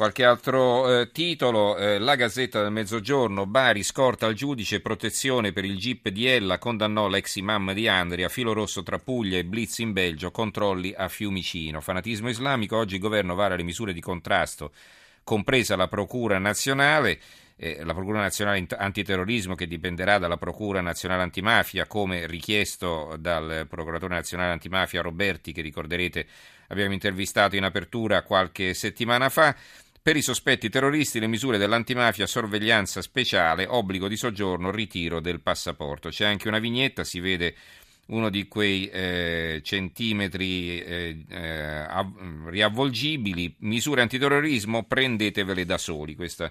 Qualche altro titolo, la Gazzetta del Mezzogiorno, Bari scorta al giudice, protezione per il GIP di Ella, condannò l'ex imam di Andria, filo rosso tra Puglia e blitz in Belgio, controlli a Fiumicino. Fanatismo islamico, oggi il governo vara le misure di contrasto, compresa la Procura Nazionale, Antiterrorismo, che dipenderà dalla Procura Nazionale Antimafia, come richiesto dal Procuratore Nazionale Antimafia Roberti, che ricorderete abbiamo intervistato in apertura qualche settimana fa. Per i sospetti terroristi le misure dell'antimafia, sorveglianza speciale, obbligo di soggiorno, ritiro del passaporto. C'è anche una vignetta, si vede uno di quei centimetri riavvolgibili, misure antiterrorismo, prendetevele da soli, questa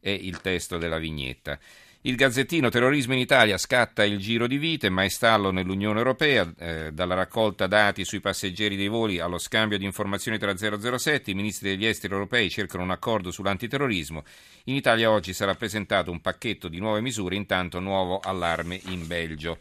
è il testo della vignetta. Il Gazzettino, terrorismo in Italia, scatta il giro di vite, maestallo nell'Unione Europea, dalla raccolta dati sui passeggeri dei voli allo scambio di informazioni tra 007, i ministri degli esteri europei cercano un accordo sull'antiterrorismo, in Italia oggi sarà presentato un pacchetto di nuove misure, intanto nuovo allarme in Belgio.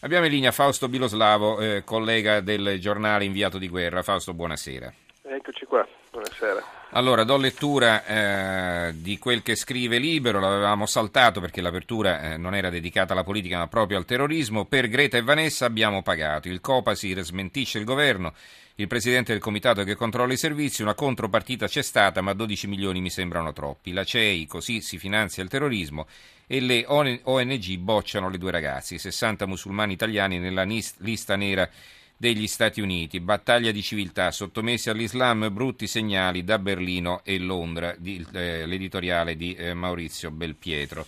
Abbiamo in linea Fausto Biloslavo, collega del Giornale, inviato di guerra. Fausto, buonasera. Eccoci qua, buonasera. Allora, do lettura di quel che scrive Libero, l'avevamo saltato perché l'apertura non era dedicata alla politica ma proprio al terrorismo. Per Greta e Vanessa abbiamo pagato, il Copasir smentisce il governo, il presidente del comitato che controlla i servizi, una contropartita c'è stata ma 12 milioni mi sembrano troppi, la CEI, così si finanzia il terrorismo, e le ONG bocciano le due ragazze, 60 musulmani italiani nella lista nera degli Stati Uniti, battaglia di civiltà, sottomessi all'Islam, brutti segnali da Berlino e Londra, l'editoriale di Maurizio Belpietro.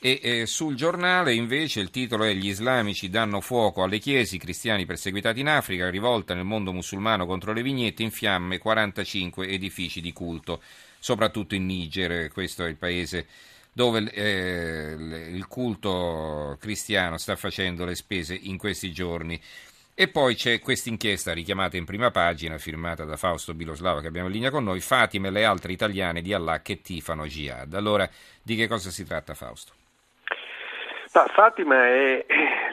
E sul Giornale invece il titolo è: gli islamici danno fuoco alle chiese, i cristiani perseguitati in Africa, rivolta nel mondo musulmano contro le vignette, in fiamme 45 edifici di culto, soprattutto in Niger, questo è il paese dove il culto cristiano sta facendo le spese in questi giorni. E poi c'è quest'inchiesta richiamata in prima pagina, firmata da Fausto Biloslavo, che abbiamo in linea con noi, Fatima e le altre italiane di Allah che tifano Jihad. Allora, di che cosa si tratta, Fausto? Ma Fatima è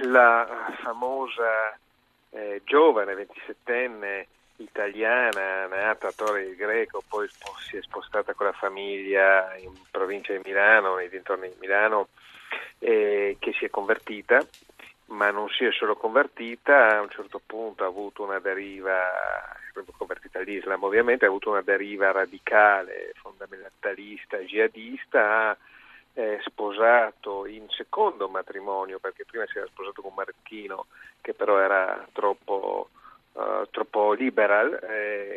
la famosa giovane 27enne italiana, nata a Torre del Greco, poi si è spostata con la famiglia in provincia di Milano, nei dintorni di Milano, che si è convertita. Ma non si è solo convertita, a un certo punto ha avuto una deriva, convertita all'Islam ovviamente, ha avuto una deriva radicale, fondamentalista, jihadista, ha sposato in secondo matrimonio, perché prima si era sposato con Marchino, che però era troppo liberal,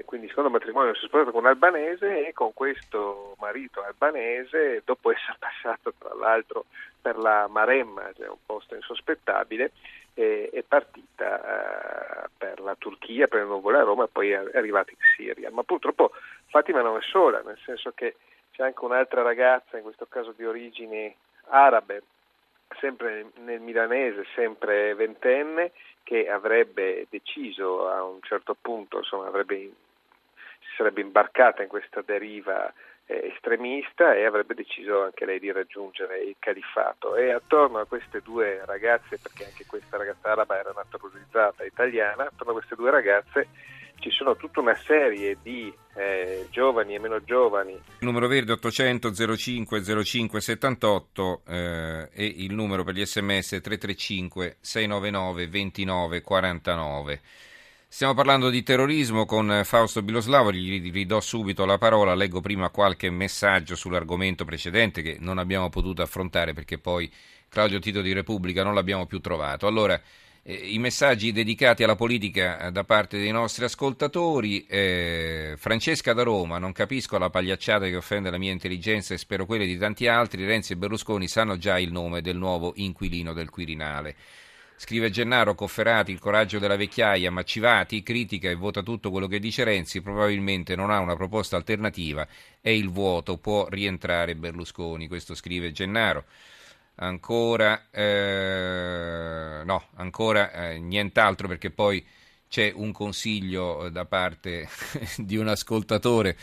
quindi secondo matrimonio si è sposato con un albanese, e con questo marito albanese, dopo essere passato tra l'altro per la Maremma, cioè un posto insospettabile, è partita per la Turchia, prendendo un volo a Roma, e poi è arrivata in Siria. Ma purtroppo Fatima non è sola, nel senso che c'è anche un'altra ragazza, in questo caso di origini arabe, sempre nel milanese, sempre ventenne, che avrebbe deciso a un certo punto, insomma, si sarebbe imbarcata in questa deriva estremista e avrebbe deciso anche lei di raggiungere il califfato. E attorno a queste due ragazze, perché anche questa ragazza araba era naturalizzata italiana, attorno a queste due ragazze ci sono tutta una serie di giovani e meno giovani. Il numero verde 800 05 05 78 e il numero per gli sms 335 699 29 49. Stiamo parlando di terrorismo con Fausto Biloslavo, gli ridò subito la parola, leggo prima qualche messaggio sull'argomento precedente che non abbiamo potuto affrontare perché poi Claudio Tito di Repubblica non l'abbiamo più trovato. Allora, i messaggi dedicati alla politica da parte dei nostri ascoltatori. Francesca da Roma: non capisco la pagliacciata che offende la mia intelligenza e spero quelle di tanti altri, Renzi e Berlusconi sanno già il nome del nuovo inquilino del Quirinale. Scrive Gennaro Cofferati: il coraggio della vecchiaia, ma Civati critica e vota tutto quello che dice Renzi, probabilmente non ha una proposta alternativa, è il vuoto, può rientrare Berlusconi. Questo scrive Gennaro. Ancora nient'altro, perché poi c'è un consiglio da parte di un ascoltatore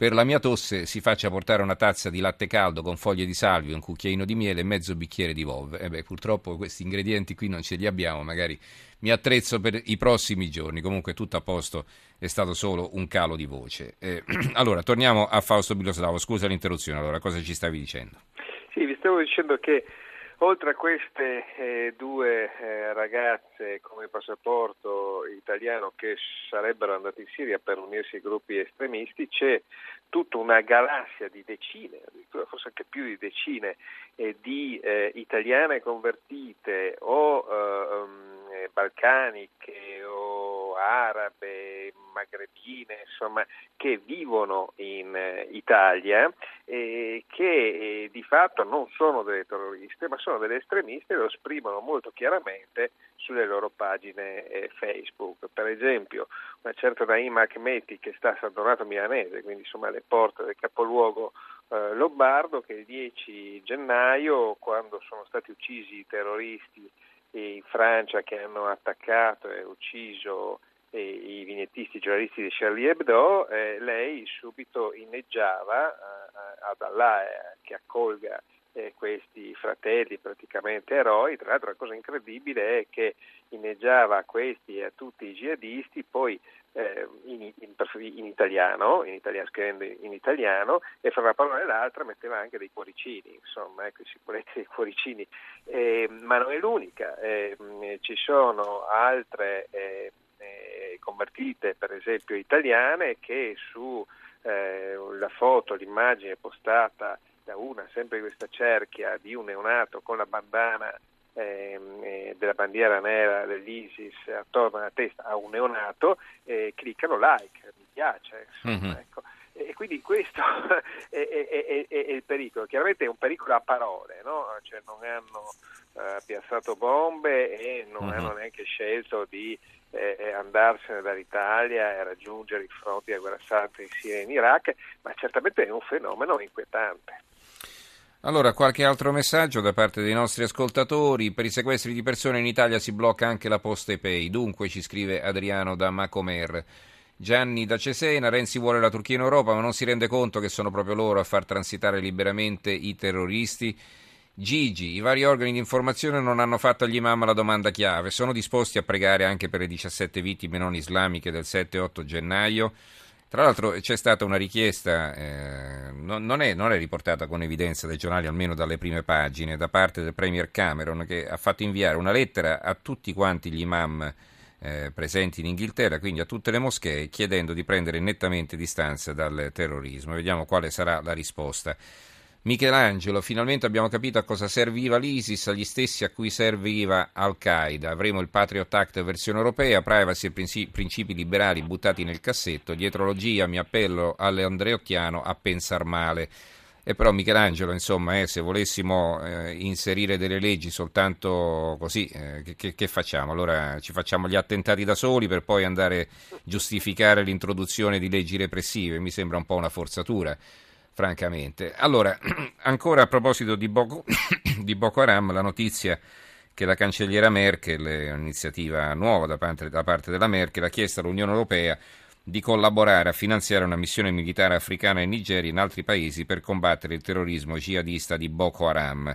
Per la mia tosse si faccia portare una tazza di latte caldo con foglie di salvia, un cucchiaino di miele e mezzo bicchiere di Vov. Purtroppo questi ingredienti qui non ce li abbiamo, magari mi attrezzo per i prossimi giorni. Comunque tutto a posto, è stato solo un calo di voce. Allora, torniamo a Fausto Biloslavo, scusa l'interruzione, allora cosa ci stavi dicendo? Sì, vi stavo dicendo che oltre a queste due ragazze come passaporto italiano che sarebbero andate in Siria per unirsi ai gruppi estremisti, c'è tutta una galassia di decine, forse anche più di decine, di italiane convertite o balcaniche o arabe, magrebine, insomma, che vivono in Italia e che di fatto non sono delle terroriste ma sono delle estremiste, e lo esprimono molto chiaramente sulle loro pagine Facebook. Per esempio una certa Naimah Khmetti, che sta a San Donato milanese, quindi insomma alle porte del capoluogo lombardo, che il 10 gennaio, quando sono stati uccisi i terroristi in Francia che hanno attaccato e ucciso i vignettisti, i giornalisti di Charlie Hebdo, lei subito inneggiava ad Allah che accolga questi fratelli praticamente eroi. Tra l'altro la cosa incredibile è che inneggiava a questi e a tutti i jihadisti, poi in italiano, scrivendo in italiano, e fra una parola e l'altra metteva anche dei cuoricini, insomma, ecco, sicurezza dei cuoricini, ma non è l'unica. Ci sono altre convertite, per esempio italiane, che su la foto, l'immagine postata da una, sempre questa cerchia di un neonato con la bandana della bandiera nera dell'ISIS attorno alla testa a un neonato, cliccano like, mi piace, insomma, ecco. E quindi questo è il pericolo. Chiaramente è un pericolo a parole, no? Cioè non hanno piazzato bombe e non hanno neanche scelto di andarsene dall'Italia e raggiungere i fronti a guerra santa in Siria e in Iraq, ma certamente è un fenomeno inquietante. Allora, qualche altro messaggio da parte dei nostri ascoltatori. Per i sequestri di persone in Italia si blocca anche la PostePay, dunque, ci scrive Adriano da Macomer. Gianni da Cesena, Renzi vuole la Turchia in Europa ma non si rende conto che sono proprio loro a far transitare liberamente i terroristi. Gigi, i vari organi di informazione non hanno fatto agli imam la domanda chiave, sono disposti a pregare anche per le 17 vittime non islamiche del 7-8 gennaio. Tra l'altro c'è stata una richiesta, non è riportata con evidenza dai giornali, almeno dalle prime pagine, da parte del Premier Cameron, che ha fatto inviare una lettera a tutti quanti gli imam presenti in Inghilterra, quindi a tutte le moschee, chiedendo di prendere nettamente distanza dal terrorismo. Vediamo quale sarà la risposta. Michelangelo, finalmente abbiamo capito a cosa serviva l'ISIS, agli stessi a cui serviva Al-Qaeda. Avremo il Patriot Act versione europea, privacy e principi liberali buttati nel cassetto. Dietrologia, mi appello all'andreottiano a pensar male. E però Michelangelo, insomma, se volessimo inserire delle leggi soltanto così, che facciamo? Allora ci facciamo gli attentati da soli per poi andare a giustificare l'introduzione di leggi repressive? Mi sembra un po' una forzatura, francamente. Allora, ancora a proposito di Boko Haram, la notizia che la cancelliera Merkel, un'iniziativa nuova da parte della Merkel, ha chiesto all'Unione Europea di collaborare a finanziare una missione militare africana in Nigeria e in altri paesi per combattere il terrorismo jihadista di Boko Haram.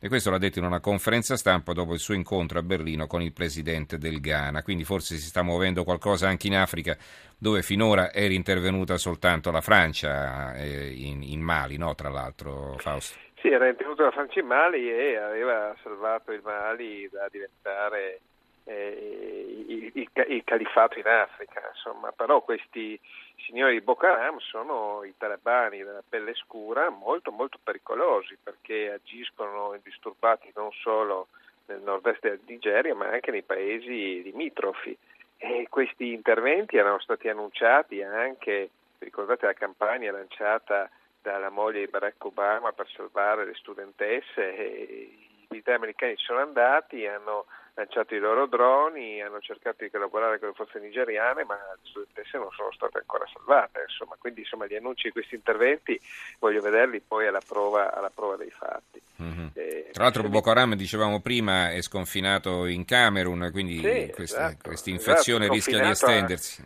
E questo l'ha detto in una conferenza stampa dopo il suo incontro a Berlino con il presidente del Ghana. Quindi forse si sta muovendo qualcosa anche in Africa, dove finora era intervenuta soltanto la Francia in Mali, no? Tra l'altro, Fausto. Sì, era intervenuta la Francia in Mali e aveva salvato il Mali da diventare il califfato in Africa, insomma. Però questi signori di Boko Haram sono i talebani della pelle scura, molto molto pericolosi, perché agiscono indisturbati non solo nel nord-est della Nigeria ma anche nei paesi limitrofi, e questi interventi erano stati annunciati anche, ricordate la campagna lanciata dalla moglie di Barack Obama per salvare le studentesse, militari americani ci sono andati, hanno lanciato i loro droni, hanno cercato di collaborare con le forze nigeriane, ma le studentesse non sono state ancora salvate. Insomma, quindi insomma, gli annunci di questi interventi voglio vederli poi alla prova dei fatti. Mm-hmm. Tra l'altro Boko Haram, dicevamo prima, è sconfinato in Camerun, quindi sì, questa infezione rischia di estendersi.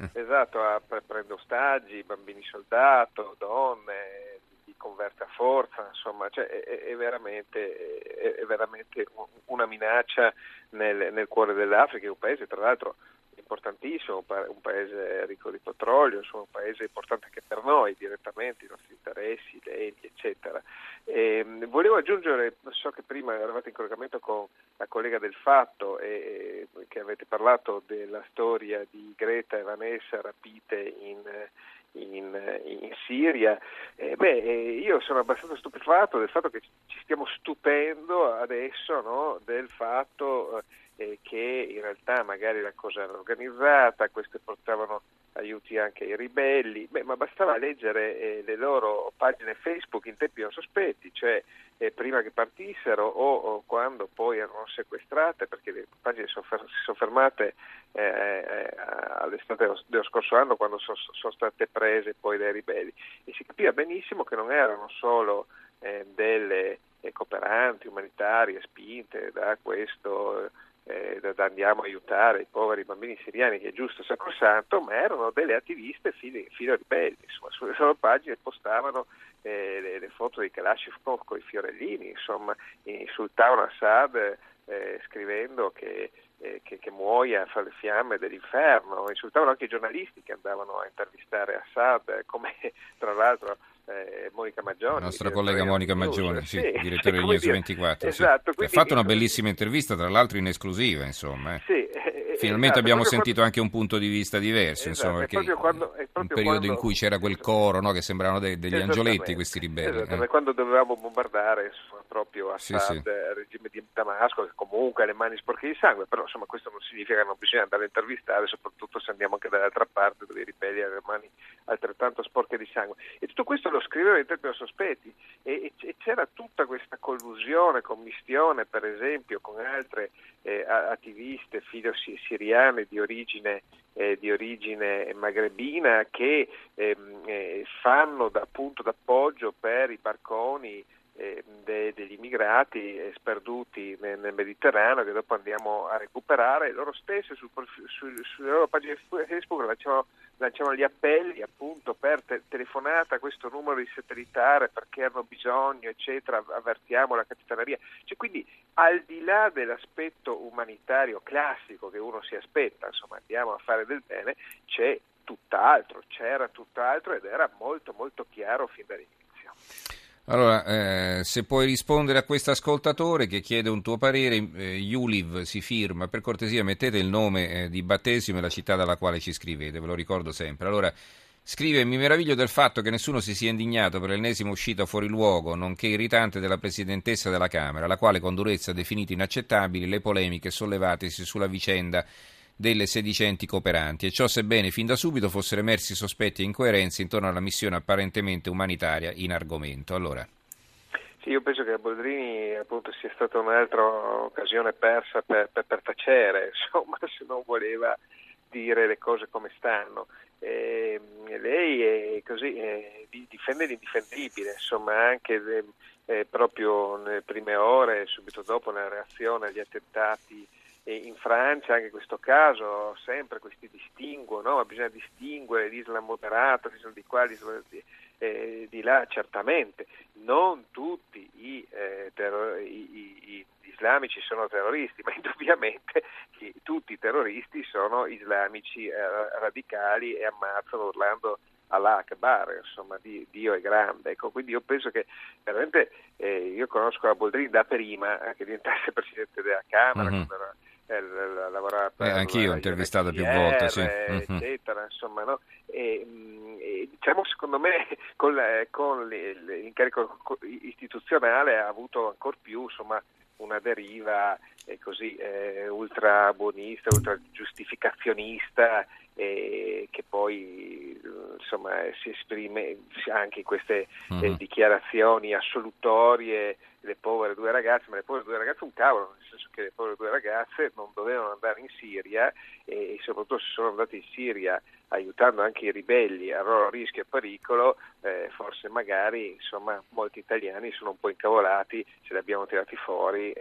Prende ostaggi, bambini soldato, donne, converte a forza, insomma, cioè è veramente una minaccia nel cuore dell'Africa, è un paese tra l'altro importantissimo, un paese ricco di petrolio, insomma un paese importante anche per noi direttamente, i nostri interessi, i denti, eccetera. E volevo aggiungere, so che prima eravate in collegamento con la collega del Fatto e che avete parlato della storia di Greta e Vanessa rapite in Siria, io sono abbastanza stupefatto del fatto che ci stiamo stupendo adesso, no, del fatto che in realtà magari la cosa era organizzata, queste portavano aiuti anche ai ribelli, ma bastava leggere le loro pagine Facebook in tempi non sospetti, cioè prima che partissero o quando poi erano sequestrate, perché le pagine si sono fermate all'estate dello scorso anno, quando sono state prese poi dai ribelli, e si capiva benissimo che non erano solo delle cooperanti umanitarie spinte da questo andiamo a aiutare i poveri bambini siriani, che è giusto sacrosanto, ma erano delle attiviste filo ribelli. Insomma, sulle loro pagine postavano le foto dei Kalashnikov con i fiorellini, insomma, insultavano Assad scrivendo che muoia fra le fiamme dell'inferno, insultavano anche i giornalisti che andavano a intervistare Assad, come tra l'altro Monica Maggioni, nostra collega Monica Maggioni, sì, direttore di News 24, esatto, sì. Ha fatto una bellissima intervista, tra l'altro in esclusiva, insomma. Sì, finalmente esatto, abbiamo sentito anche un punto di vista diverso, esatto, insomma, perché è proprio un periodo in cui c'era quel coro, no, che sembravano degli angioletti questi ribelli. Esatto, quando dovevamo bombardare proprio Assad, sì. Regime di Damasco, che comunque ha le mani sporche di sangue, però insomma questo non significa che non bisogna andare a intervistare, soprattutto se andiamo anche dall'altra parte dove i ribelli hanno le mani altrettanto sporche di sangue. E tutto questo lo scrivevano in tempi sospetti, e c'era tutta questa collusione, commistione per esempio con altre attiviste filo siriane di origine magrebina che fanno da punto d'appoggio per i barconi degli immigrati sperduti nel Mediterraneo, che dopo andiamo a recuperare. Loro stesse sulle loro pagine Facebook lanciavano gli appelli appunto per telefonata a questo numero di satellitare perché hanno bisogno, eccetera, avvertiamo la capitaneria. Cioè, quindi al di là dell'aspetto umanitario classico che uno si aspetta, insomma andiamo a fare del bene, c'era tutt'altro ed era molto molto chiaro fin dall'inizio. Allora, se puoi rispondere a questo ascoltatore che chiede un tuo parere, Yuliv si firma, per cortesia mettete il nome di battesimo e la città dalla quale ci scrivete, ve lo ricordo sempre. Allora, scrive: mi meraviglio del fatto che nessuno si sia indignato per l'ennesima uscita fuori luogo, nonché irritante, della presidentessa della Camera, la quale con durezza ha definito inaccettabili le polemiche sollevatesi sulla vicenda delle sedicenti cooperanti, e ciò sebbene fin da subito fossero emersi sospetti e incoerenze intorno alla missione apparentemente umanitaria in argomento. Allora, sì, io penso che a Boldrini appunto sia stata un'altra occasione persa per tacere, insomma, se non voleva dire le cose come stanno. Lei è così, difende l'indifendibile, insomma, anche proprio nelle prime ore, subito dopo, nella reazione agli attentati in Francia, anche in questo caso, sempre questi distinguo, no? Bisogna distinguere l'Islam moderato, l'Islam di qua, l'Islam di là. Certamente non tutti gli islamici sono terroristi, ma indubbiamente tutti i terroristi sono islamici radicali e ammazzano urlando Allah Akbar, insomma, Dio è grande. Ecco, quindi io penso che veramente io conosco la Boldrini da prima che diventasse presidente della Camera, mm-hmm. Anch'io ho intervistato più volte, sì. Eccetera, insomma, no? E diciamo, secondo me con l'incarico istituzionale ha avuto ancor più, insomma, una deriva così ultra buonista, ultra giustificazionista, che poi insomma si esprime anche in queste dichiarazioni assolutorie. Le povere due ragazze, ma le povere due ragazze un cavolo, nel senso che le povere due ragazze non dovevano andare in Siria, e soprattutto se sono andate in Siria aiutando anche i ribelli a loro rischio e pericolo, forse magari insomma molti italiani sono un po' incavolati, ce li abbiamo tirati fuori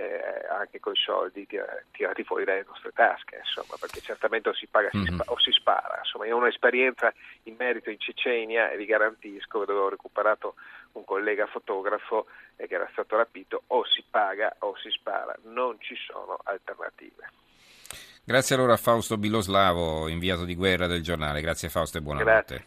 anche coi soldi tirati fuori dalle nostre tasche, insomma, perché certamente o si paga o si spara, insomma. Io ho un'esperienza in merito in Cecenia e vi garantisco, dove ho recuperato un collega fotografo che era stato rapito, o si paga o si spara, non ci sono alternative. Grazie allora a Fausto Biloslavo, inviato di guerra del Giornale. Grazie Fausto e buonanotte. Grazie.